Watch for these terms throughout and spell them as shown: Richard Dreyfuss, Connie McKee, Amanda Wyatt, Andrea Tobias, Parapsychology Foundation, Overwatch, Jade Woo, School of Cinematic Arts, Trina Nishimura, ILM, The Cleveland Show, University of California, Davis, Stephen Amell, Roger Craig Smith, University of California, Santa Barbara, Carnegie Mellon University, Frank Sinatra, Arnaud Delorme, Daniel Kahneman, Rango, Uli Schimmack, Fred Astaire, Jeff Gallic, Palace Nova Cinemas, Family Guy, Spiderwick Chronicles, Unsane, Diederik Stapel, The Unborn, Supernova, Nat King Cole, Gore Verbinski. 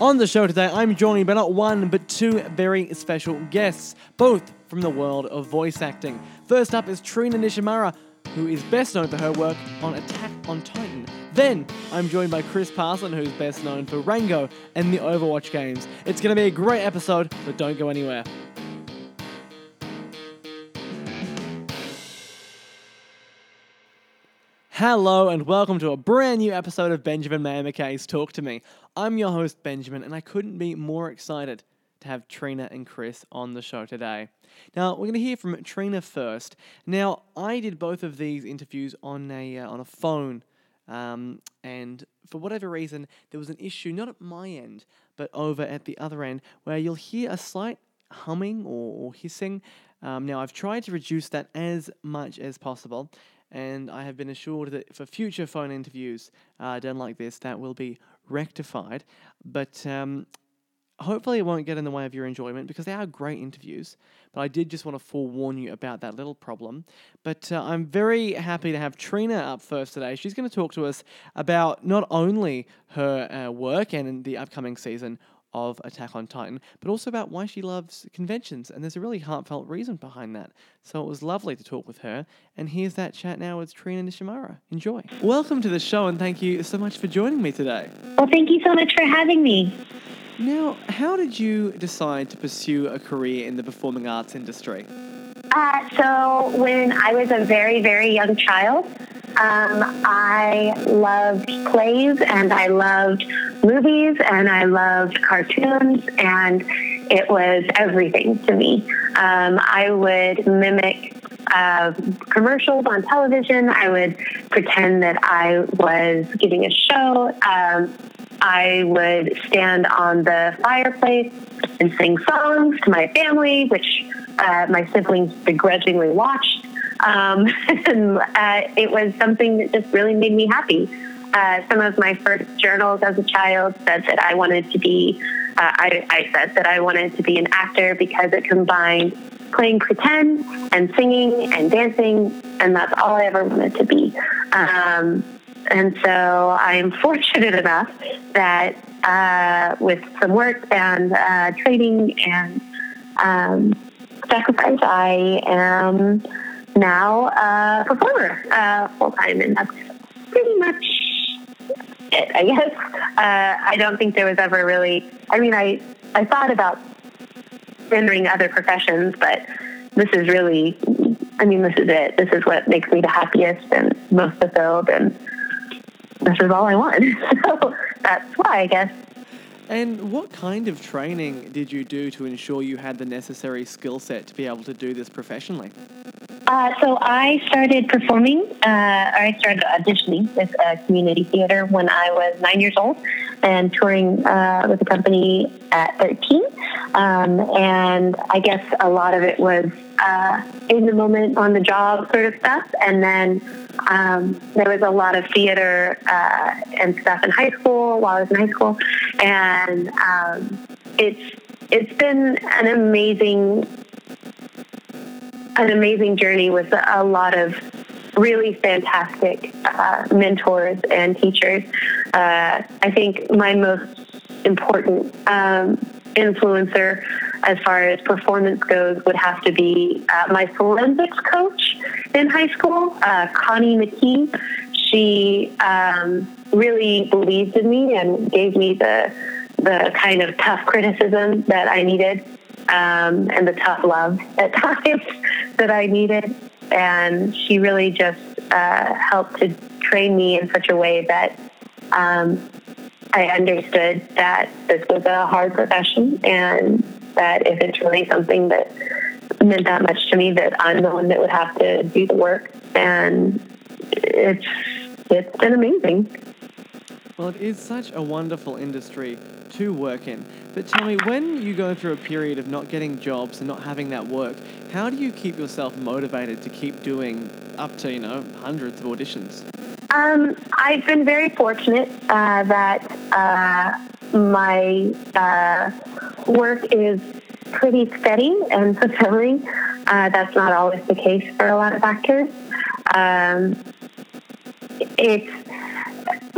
On the show today, I'm joined by not one, but two very special guests, both from the world of voice acting. First up is Trina Nishimura, who is best known for her work on Attack on Titan. Then, I'm joined by Chris Parson, who's best known for Rango and the Overwatch games. It's going to be a great episode, but don't go anywhere. Hello and welcome to a brand new episode of Benjamin McKay's Talk To Me. I'm your host, Benjamin, and I couldn't be more excited to have Trina and Chris on the show today. Now, we're going to hear from Trina first. Now, I did both of these interviews on a phone, and for whatever reason, there was an issue, not at my end, but over at the other end, where you'll hear a slight humming or hissing. Now, I've tried to reduce that as much as possible, and I have been assured that for future phone interviews done like this, that will be rectified. But hopefully it won't get in the way of your enjoyment, because they are great interviews. But I did just want to forewarn you about that little problem. But I'm very happy to have Trina up first today. She's going to talk to us about not only her work and the upcoming season of Attack on Titan, but also about why she loves conventions, and there's a really heartfelt reason behind that. So it was lovely to talk with her, and here's that chat now with Trina Nishimura. Enjoy. Welcome to the show, and thank you so much for joining me today. Well, thank you so much for having me. Now, how did you decide to pursue a career in the performing arts industry? So when I was a very, very young child, I loved plays and I loved movies and I loved cartoons, and it was everything to me. I would mimic commercials on television. I would pretend that I was giving a show. I would stand on the fireplace and sing songs to my family, which my siblings begrudgingly watched. And it was something that just really made me happy. Some of my first journals as a child said that I wanted to be, I said that I wanted to be an actor because it combined playing pretend and singing and dancing, and that's all I ever wanted to be. And so I'm fortunate enough that with some work and training and sacrifice, I am now a performer full-time, and that's pretty much it, I guess. I don't think there was ever really, I thought about entering other professions, but this is really, this is it. This is what makes me the happiest and most fulfilled, and this is all I want. So that's why, I guess. And what kind of training did you do to ensure you had the necessary skill set to be able to do this professionally? So I started performing, I started auditioning with community theater when I was 9 years old, and touring with the company at 13. And I guess a lot of it was in the moment, on the job sort of stuff. And then there was a lot of theater and stuff in high school, while I was in high school. And it's been an amazing journey with a lot of really fantastic mentors and teachers. I think my most important influencer as far as performance goes would have to be my forensics coach in high school, Connie McKee. She really believed in me and gave me the kind of tough criticism that I needed, and the tough love at times that I needed. And she really just helped to train me in such a way that I understood that this was a hard profession, and that if it's really something that meant that much to me, that I'm the one that would have to do the work. And it's been amazing. Well, it is such a wonderful industry to work in. But tell me, when you go through a period of not getting jobs and not having that work, how do you keep yourself motivated to keep doing up to, hundreds of auditions? I've been very fortunate that my work is pretty steady and fulfilling. That's not always the case for a lot of actors. It's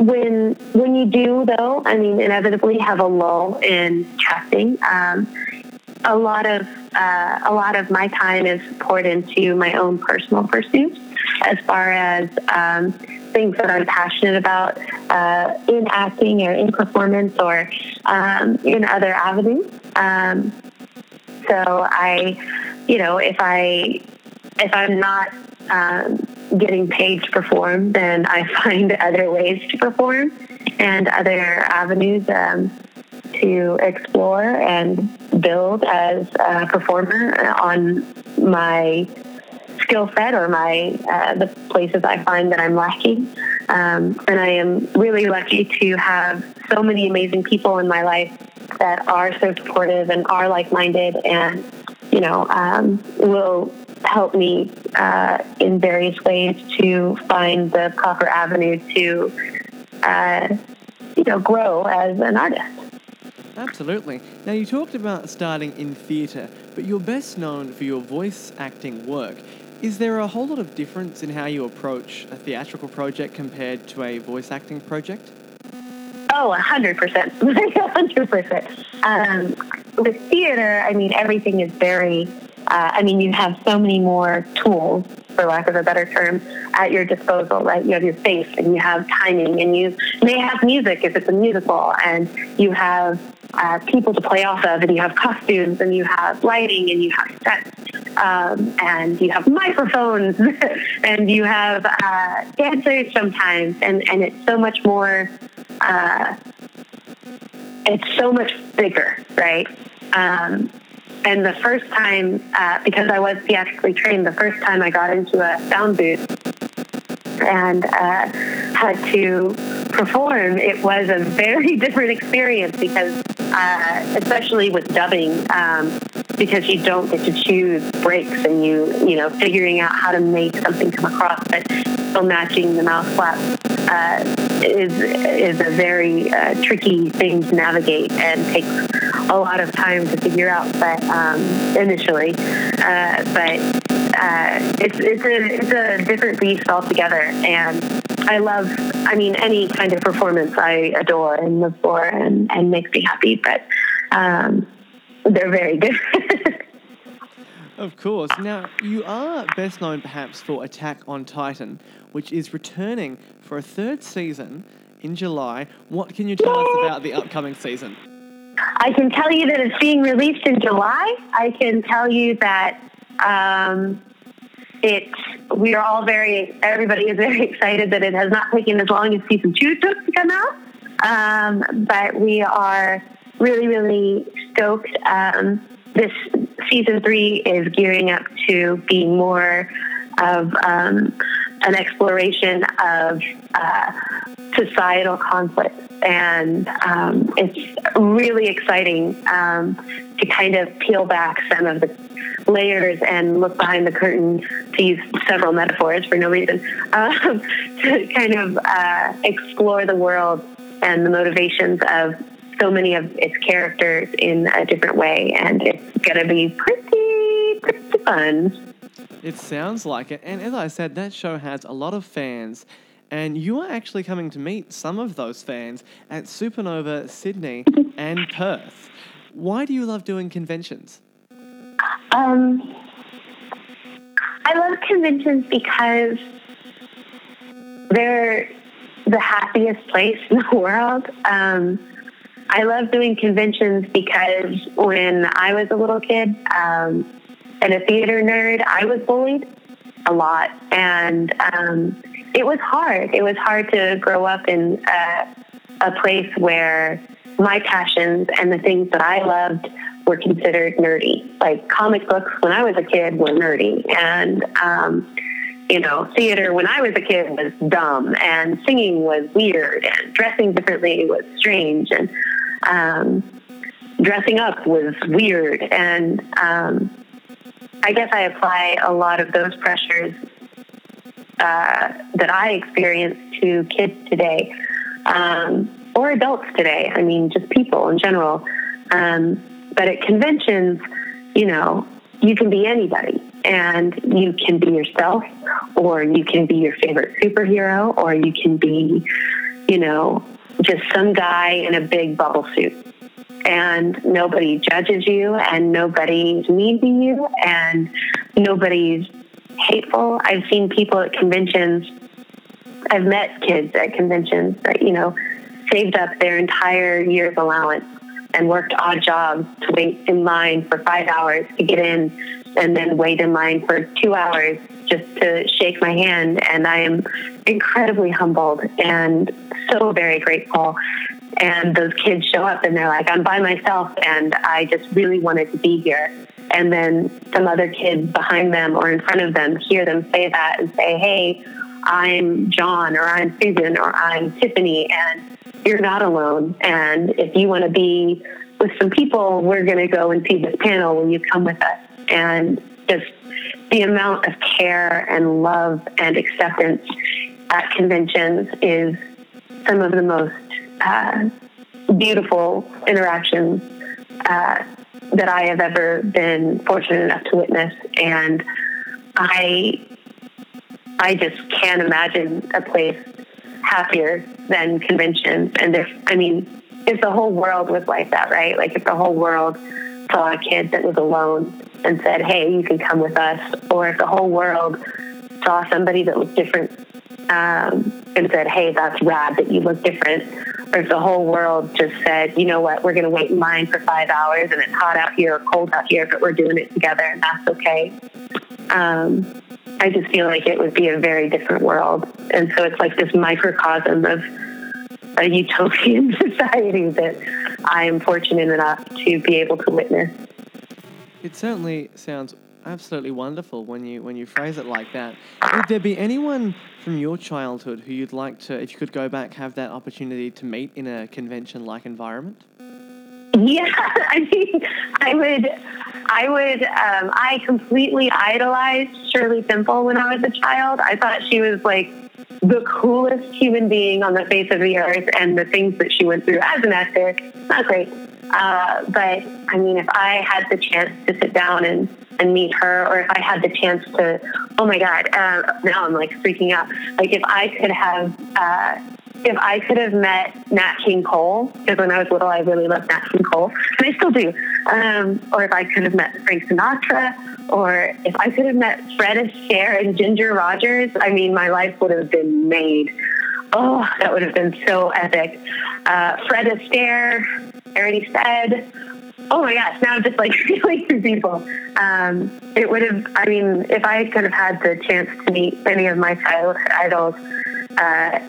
When you do, though, I mean, inevitably have a lull in casting. A lot of my time is poured into my own personal pursuits, as far as things that I'm passionate about in acting or in performance or in other avenues. So if I'm not getting paid to perform, then I find other ways to perform and other avenues to explore and build as a performer on my skill set or my the places I find that I'm lacking. And I am really lucky to have so many amazing people in my life that are so supportive and are like-minded and, you know, will help me in various ways to find the proper avenue to, grow as an artist. Absolutely. Now, you talked about starting in theatre, but you're best known for your voice acting work. Is there a whole lot of difference in how you approach a theatrical project compared to a voice acting project? Oh, 100%. 100%. With theatre, I mean, everything is very... you have so many more tools, for lack of a better term, at your disposal, right? You have your face and you have timing and you may have music if it's a musical, and you have people to play off of, and you have costumes and you have lighting and you have sets and you have microphones and you have dancers sometimes, and it's so much more, it's so much bigger, right? And the first time, because I was theatrically trained, the first time I got into a sound booth and had to perform, it was a very different experience because, especially with dubbing, because you don't get to choose breaks and you know, figuring out how to make something come across but still matching the mouth flap is a very tricky thing to navigate and takes a lot of time to figure out, but initially, it's a different beast altogether. And I love any kind of performance I adore and live for and makes me happy, but they're very different. Of course. Now, you are best known perhaps for Attack on Titan, which is returning for a third season in July. What can you tell us about the upcoming season? I can tell you that it's being released in July. I can tell you that everybody is very excited that it has not taken as long as season 2 took to come out. But we are really, really stoked. This season 3 is gearing up to be more of an exploration of societal conflict. And it's really exciting to kind of peel back some of the layers and look behind the curtain, to use several metaphors for no reason, to kind of explore the world and the motivations of so many of its characters in a different way. And it's going to be pretty fun. It sounds like it. And as I said, that show has a lot of fans. And you are actually coming to meet some of those fans at Supernova, Sydney, and Perth. Why do you love doing conventions? I love conventions because they're the happiest place in the world. I love doing conventions because when I was a little kid and a theater nerd, I was bullied a lot. And... it was hard. It was hard to grow up in a place where my passions and the things that I loved were considered nerdy. Like comic books when I was a kid were nerdy. And, theater when I was a kid was dumb. And singing was weird. And dressing differently was strange. And dressing up was weird. And I guess I apply a lot of those pressures that I experienced to kids today, or adults today. I mean, just people in general. But at conventions, you can be anybody, and you can be yourself, or you can be your favorite superhero, or you can be, you know, just some guy in a big bubble suit. And nobody judges you, and nobody's mean to you, and nobody's hateful. I've seen people at conventions. I've met kids at conventions that, you know, saved up their entire year's allowance and worked odd jobs to wait in line for 5 hours to get in and then wait in line for 2 hours just to shake my hand. And I am incredibly humbled and so very grateful. And those kids show up and they're like, I'm by myself and I just really wanted to be here. And then some other kids behind them or in front of them hear them say that and say, hey, I'm John or I'm Susan or I'm Tiffany and you're not alone. And if you want to be with some people, we're going to go and see this panel when you come with us. And just the amount of care and love and acceptance at conventions is some of the most beautiful interactions that I have ever been fortunate enough to witness. And I just can't imagine a place happier than conventions. And I mean, if the whole world was like that, right? Like if the whole world saw a kid that was alone and said, hey, you can come with us. Or if the whole world saw somebody that looked different and said, hey, that's rad that you look different. Or if the whole world just said, you know what, we're going to wait in line for 5 hours and it's hot out here or cold out here, but we're doing it together and that's okay. I just feel like it would be a very different world. And so it's like this microcosm of a utopian society that I am fortunate enough to be able to witness. It certainly sounds absolutely wonderful when you phrase it like that. Would there be anyone from your childhood who you'd like to, if you could go back, have that opportunity to meet in a convention-like environment? Yeah, I mean, I completely idolized Shirley Temple when I was a child. I thought she was like the coolest human being on the face of the earth, and the things that she went through as an actor, not great. But I mean, if I had the chance to sit down and meet her, or if I had the chance to, oh my God, now I'm like freaking out. Like if I could have, met Nat King Cole, because when I was little, I really loved Nat King Cole, and I still do. Or if I could have met Frank Sinatra, or if I could have met Fred Astaire and Ginger Rogers, I mean, my life would have been made. Oh, that would have been so epic. Fred Astaire, I already said. Oh my gosh, now I'm just like really two people. It would have, I mean, if I could have had the chance to meet any of my childhood idols,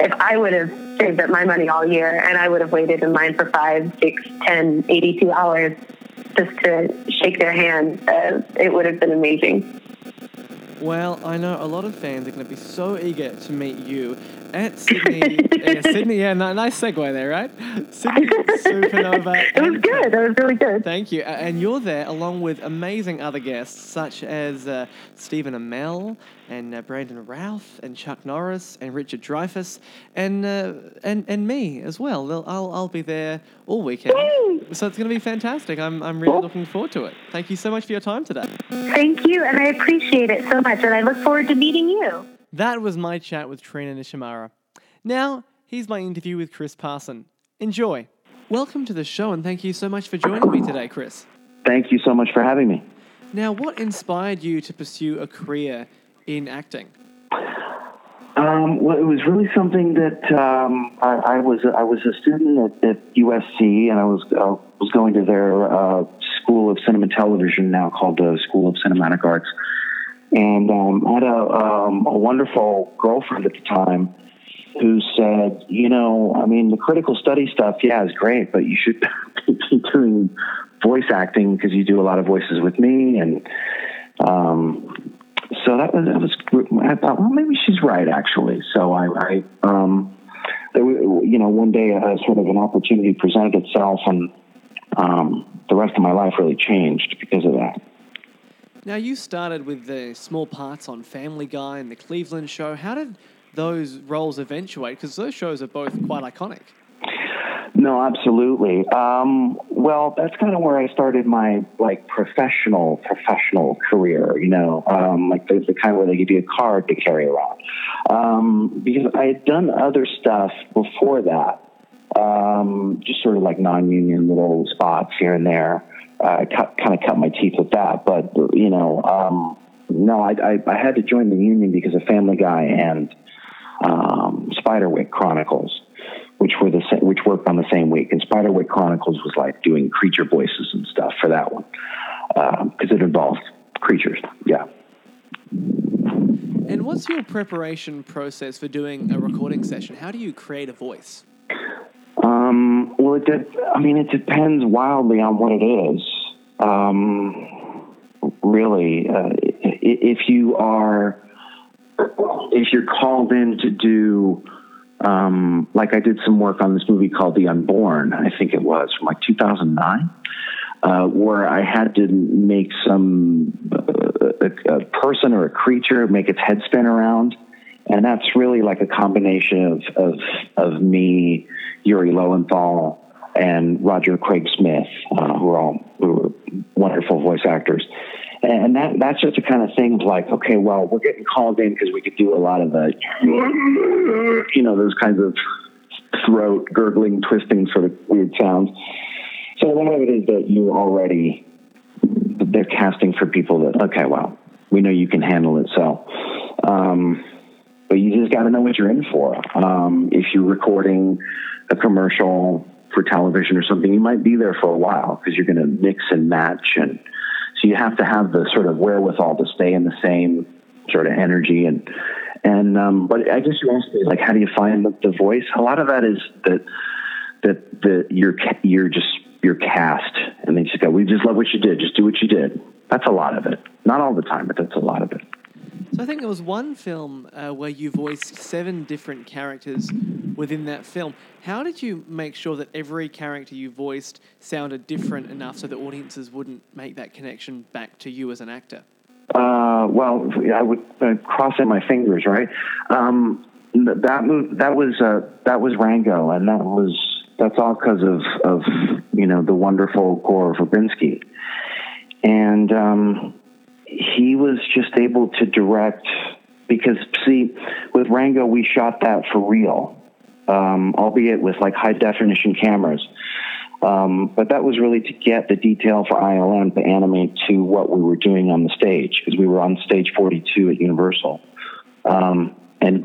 if I would have saved up my money all year and I would have waited in line for 5, 6, 10, 82 hours just to shake their hand, it would have been amazing. Well, I know a lot of fans are going to be so eager to meet you at Sydney. Nice segue there, right? Sydney Supernova. It was good. That was really good. Thank you. And you're there along with amazing other guests such as Stephen Amell and Brandon Ralph and Chuck Norris and Richard Dreyfuss and me as well. I'll be there all weekend. Yay! So it's going to be fantastic. I'm really looking forward to it. Thank you so much for your time today. Thank you, and I appreciate it so much, and I look forward to meeting you. That was my chat with Trina Nishimura. Now, here's my interview with Chris Parson. Enjoy. Welcome to the show, and thank you so much for joining me today, Chris. Thank you so much for having me. Now, what inspired you to pursue a career in acting? Well, it was really something that I was a student at USC, and I was going to their School of Cinema and Television, now called the School of Cinematic Arts, and I had a wonderful girlfriend at the time who said, you know, I mean, the critical study stuff, yeah, is great, but you should keep doing voice acting because you do a lot of voices with me, and so that was, I thought, well, maybe she's right, actually. So one day sort of an opportunity presented itself, and the rest of my life really changed because of that. Now, you started with the small parts on Family Guy and The Cleveland Show. How did those roles eventuate? Because those shows are both quite iconic. No, absolutely. Well, that's kind of where I started my like professional career, you know, like the kind where they give you a card to carry around. Because I had done other stuff before that, just sort of like non-union little spots here and there. I kind of cut my teeth with that, but you know, no, I had to join the union because of Family Guy and Spiderwick Chronicles, which worked on the same week. And Spiderwick Chronicles was like doing creature voices and stuff for that one, because it involved creatures. Yeah. And what's your preparation process for doing a recording session? How do you create a voice? Well, it depends wildly on what it is. Really, if you're called in to do, like I did some work on this movie called The Unborn, I think it was, from like 2009, where I had to make some a person or a creature make its head spin around. And that's really like a combination of me, Yuri Lowenthal, and Roger Craig Smith, who were wonderful voice actors. And that's just the kind of thing like, okay, well, we're getting called in because we could do a lot of the, you know, those kinds of throat gurgling, twisting sort of weird sounds. So one of it is that they're casting for people that, okay, well, we know you can handle it. So, but you just got to know what you're in for. If you're recording a commercial for television or something, you might be there for a while because you're going to mix and match, and so you have to have the sort of wherewithal to stay in the same sort of energy. And but I guess you asked me, like, how do you find the voice? A lot of that is that you're cast, and they just go, we just love what you did. Just do what you did. That's a lot of it. Not all the time, but that's a lot of it. So I think there was one film where you voiced 7 different characters within that film. How did you make sure that every character you voiced sounded different enough so the audiences wouldn't make that connection back to you as an actor? Well, I would cross in my fingers, right? That was Rango, and that's all because of you know, the wonderful Gore Verbinski, and he was just able to direct because, see, with Rango, we shot that for real, albeit with like high definition cameras. But that was really to get the detail for ILM to animate to what we were doing on the stage, because we were on stage 42 at Universal. And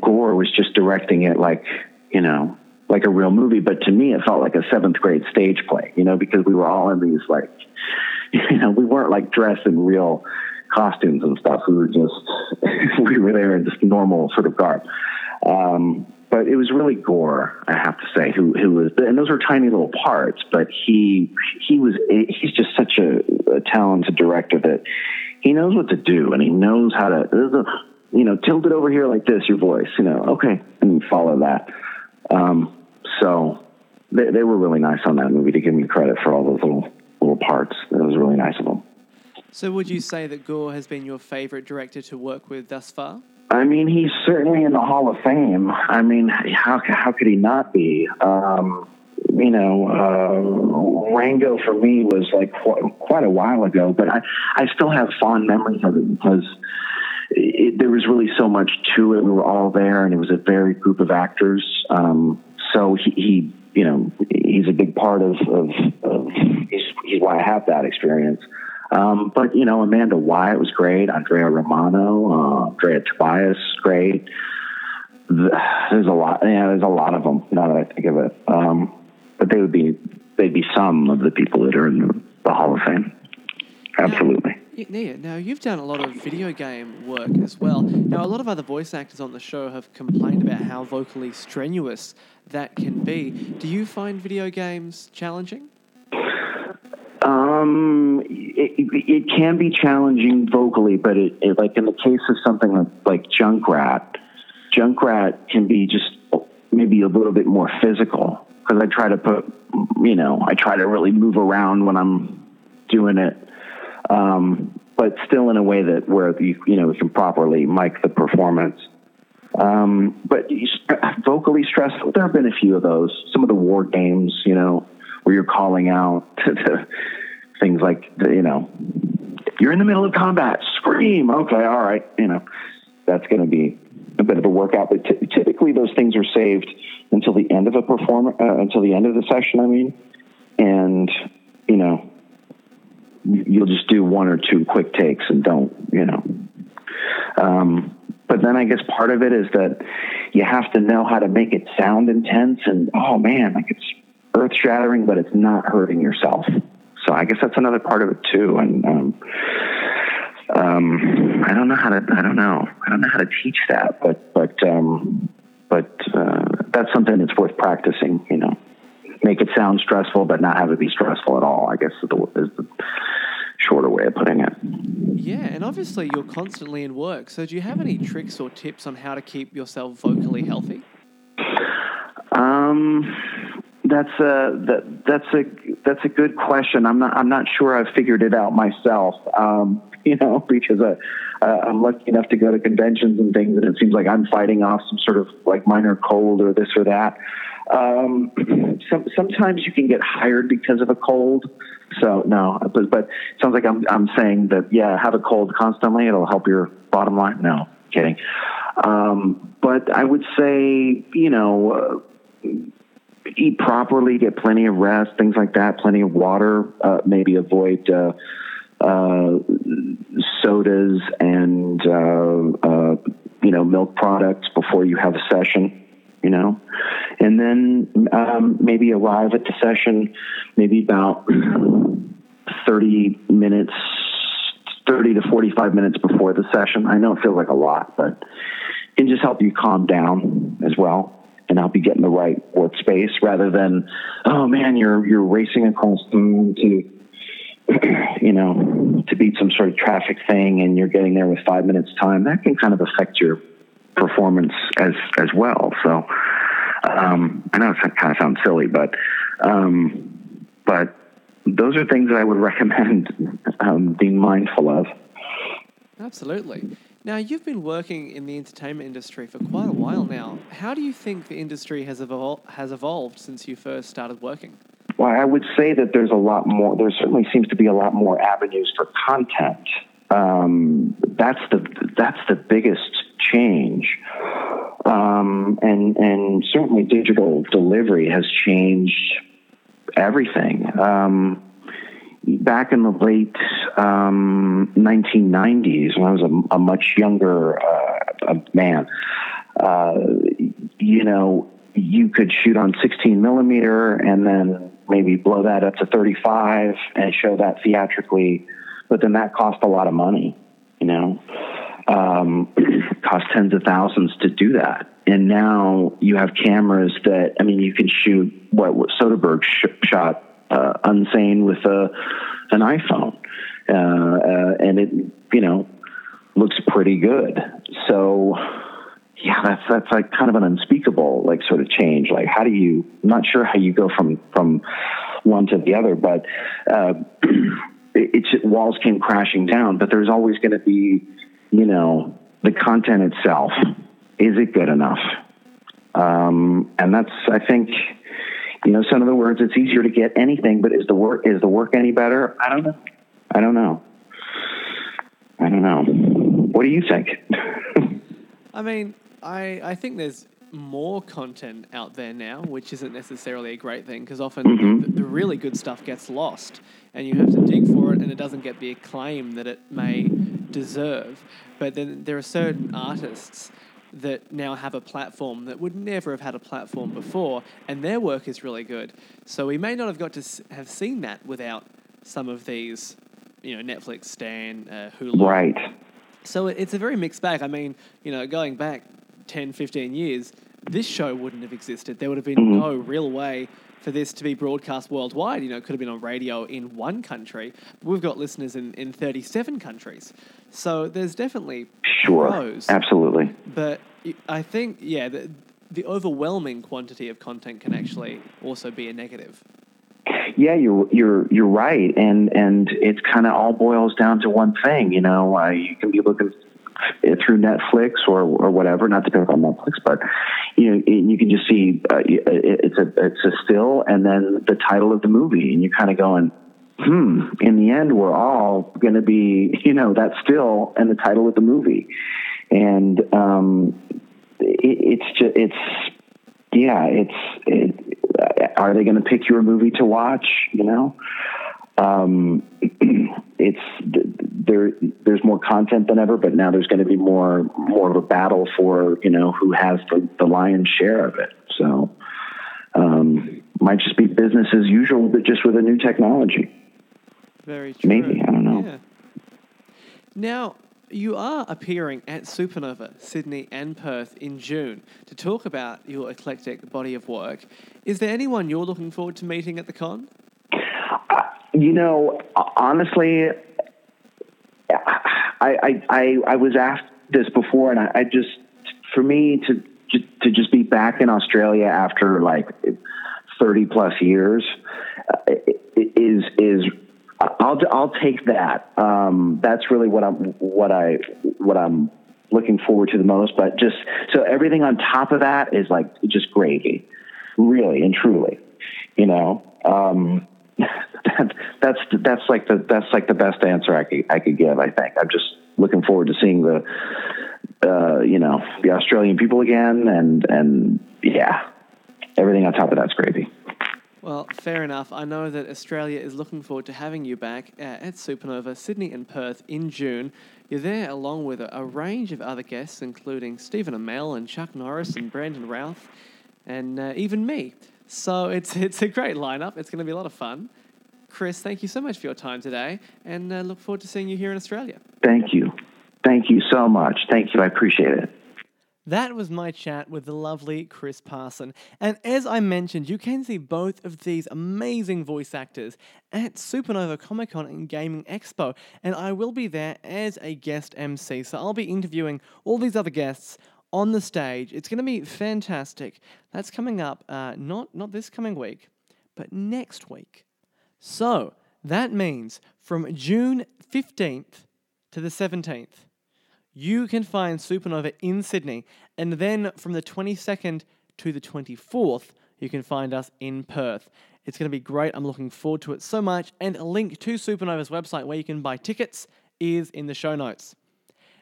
Gore was just directing it like, you know, like a real movie. But to me, it felt like a 7th grade stage play, you know, because we were all in these like, you know, we weren't like dressed in real costumes and stuff. We were there in just normal sort of garb. But it was really Gore, I have to say, who was, and those were tiny little parts, but he's just such a talented director that he knows what to do, and he knows how to, you know, tilt it over here like this, your voice, you know, okay, and follow that. So they were really nice on that movie to give me credit for all those little parts. That was really nice of them. So would you say that Gore has been your favorite director to work with thus far? I mean, he's certainly in the Hall of Fame. I mean, how could he not be? You know, Rango for me was like quite a while ago, but I still have fond memories of it because there was really so much to it. We were all there, and it was a very group of actors. So he you know, he's a big part of he's why I have that experience. But, you know, Amanda Wyatt was great. Andrea Romano, Andrea Tobias, great. There's a lot. Yeah, there's a lot of them, now that I think of it. But they'd be some of the people that are in the Hall of Fame. Absolutely. Now, you've done a lot of video game work as well. Now, a lot of other voice actors on the show have complained about how vocally strenuous that can be. Do you find video games challenging? It can be challenging vocally, but it like in the case of something like Junkrat can be just maybe a little bit more physical, because I try to really move around when I'm doing it, but still in a way that where you know, we can properly mic the performance. But vocally stressful, there have been a few of those. Some of the war games, you know. where you're calling out to things like, you know, you're in the middle of combat, scream. Okay, all right. You know, that's going to be a bit of a workout, but typically those things are saved until the end of a performance, until the end of the session, I mean, and, you know, you'll just do one or two quick takes and don't, you know. But then I guess part of it is that you have to know how to make it sound intense and, oh, man, like it's earth-shattering, but it's not hurting yourself. So I guess that's another part of it, too. And I don't know how to teach that, but that's something that's worth practicing, you know. Make it sound stressful, but not have it be stressful at all, I guess is the shorter way of putting it. Yeah, and obviously you're constantly in work. So do you have any tricks or tips on how to keep yourself vocally healthy? That's a good question. I'm not sure I've figured it out myself. You know, because I'm lucky enough to go to conventions and things, and it seems like I'm fighting off some sort of like minor cold or this or that. Sometimes you can get hired because of a cold. So no, but it sounds like I'm saying that, yeah, have a cold constantly. It'll help your bottom line. No, kidding. But I would say, you know, eat properly, get plenty of rest, things like that, plenty of water, maybe avoid, sodas and, you know, milk products before you have a session, you know, and then maybe arrive at the session maybe about 30 to 45 minutes before the session. I know it feels like a lot, but it can just help you calm down as well. And help you get in the right workspace rather than, oh man, you're racing across town to, you know, to beat some sort of traffic thing, and you're getting there with 5 minutes time. That can kind of affect your performance as well. So I know it kind of sounds silly, but those are things that I would recommend being mindful of. Absolutely. Now, you've been working in the entertainment industry for quite a while now. How do you think the industry has evolved since you first started working? Well, I would say that there's a lot more. There certainly seems to be a lot more avenues for content. That's the biggest change. And certainly digital delivery has changed everything. Back in the late 1990s, when I was a much younger man, you know, you could shoot on 16 millimeter and then maybe blow that up to 35 and show that theatrically, but then that cost a lot of money, you know, cost tens of thousands to do that. And now you have cameras that, I mean, you can shoot what Soderbergh shot, Unsane with an iPhone, and it, you know, looks pretty good. So yeah, that's like kind of an unspeakable, like, sort of change. Like, how do you, I'm not sure how you go from one to the other, but it's walls came crashing down, but there's always going to be, you know, the content itself. Is it good enough? And that's, I think, you know, some of the words, it's easier to get anything, but is the work any better? I don't know. What do you think? I mean, I think there's more content out there now, which isn't necessarily a great thing, because often the really good stuff gets lost and you have to dig for it, and it doesn't get the acclaim that it may deserve. But then there are certain artists that now have a platform that would never have had a platform before, and their work is really good. So we may not have got to have seen that without some of these, you know, Netflix, Stan, Hulu. Right. So it's a very mixed bag. I mean, you know, going back 10, 15 years, this show wouldn't have existed. There would have been no real way for this to be broadcast worldwide. You know, it could have been on radio in one country. We've got listeners in 37 countries. So there's definitely pros. Sure, absolutely. But I think, yeah, the overwhelming quantity of content can actually also be a negative. Yeah, you're right. And it kind of all boils down to one thing, you know. You can be looking through Netflix or whatever, not to pick on Netflix, but you can just see it's a still and then the title of the movie, and you're kind of going, in the end, we're all going to be, that still and the title of the movie. And are they going to pick your movie to watch? There's more content than ever, but now there's going to be more of a battle for, who has the lion's share of it. So, might just be business as usual, but just with a new technology. Very true. Maybe, I don't know. Yeah. Now, you are appearing at Supernova, Sydney and Perth in June to talk about your eclectic body of work. Is there anyone you're looking forward to meeting at the con? Honestly, I was asked this before, and I just, for me to just be back in Australia after 30 plus years is I'll take that. That's really what I'm looking forward to the most. But just so everything on top of that is just gravy, really and truly. That's the best answer I could give. I think I'm just looking forward to seeing the Australian people again, and yeah. Everything on top of that's gravy. Well, fair enough. I know that Australia is looking forward to having you back at Supernova, Sydney and Perth in June. You're there along with a range of other guests, including Stephen Amell and Chuck Norris and Brandon Ralph and even me. So it's a great lineup. It's going to be a lot of fun. Chris, thank you so much for your time today, and look forward to seeing you here in Australia. Thank you. Thank you so much. Thank you. I appreciate it. That was my chat with the lovely Chris Parson. And as I mentioned, you can see both of these amazing voice actors at Supernova Comic Con and Gaming Expo. And I will be there as a guest MC. So I'll be interviewing all these other guests on the stage. It's going to be fantastic. That's coming up, not this coming week, but next week. So that means from June 15th to the 17th, you can find Supernova in Sydney, and then from the 22nd to the 24th, you can find us in Perth. It's going to be great. I'm looking forward to it so much, and a link to Supernova's website where you can buy tickets is in the show notes.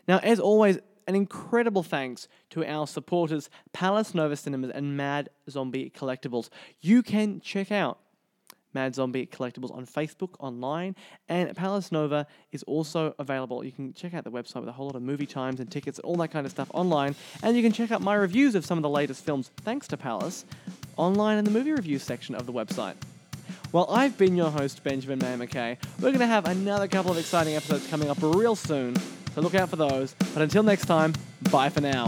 Now, as always, an incredible thanks to our supporters, Palace Nova Cinemas and Mad Zombie Collectibles. You can check out Mad Zombie Collectibles on Facebook, online, and Palace Nova is also available. You can check out the website with a whole lot of movie times and tickets and all that kind of stuff online, and you can check out my reviews of some of the latest films, thanks to Palace, online in the movie review section of the website. Well, I've been your host, Benjamin McKay. We're going to have another couple of exciting episodes coming up real soon, so look out for those. But until next time, bye for now.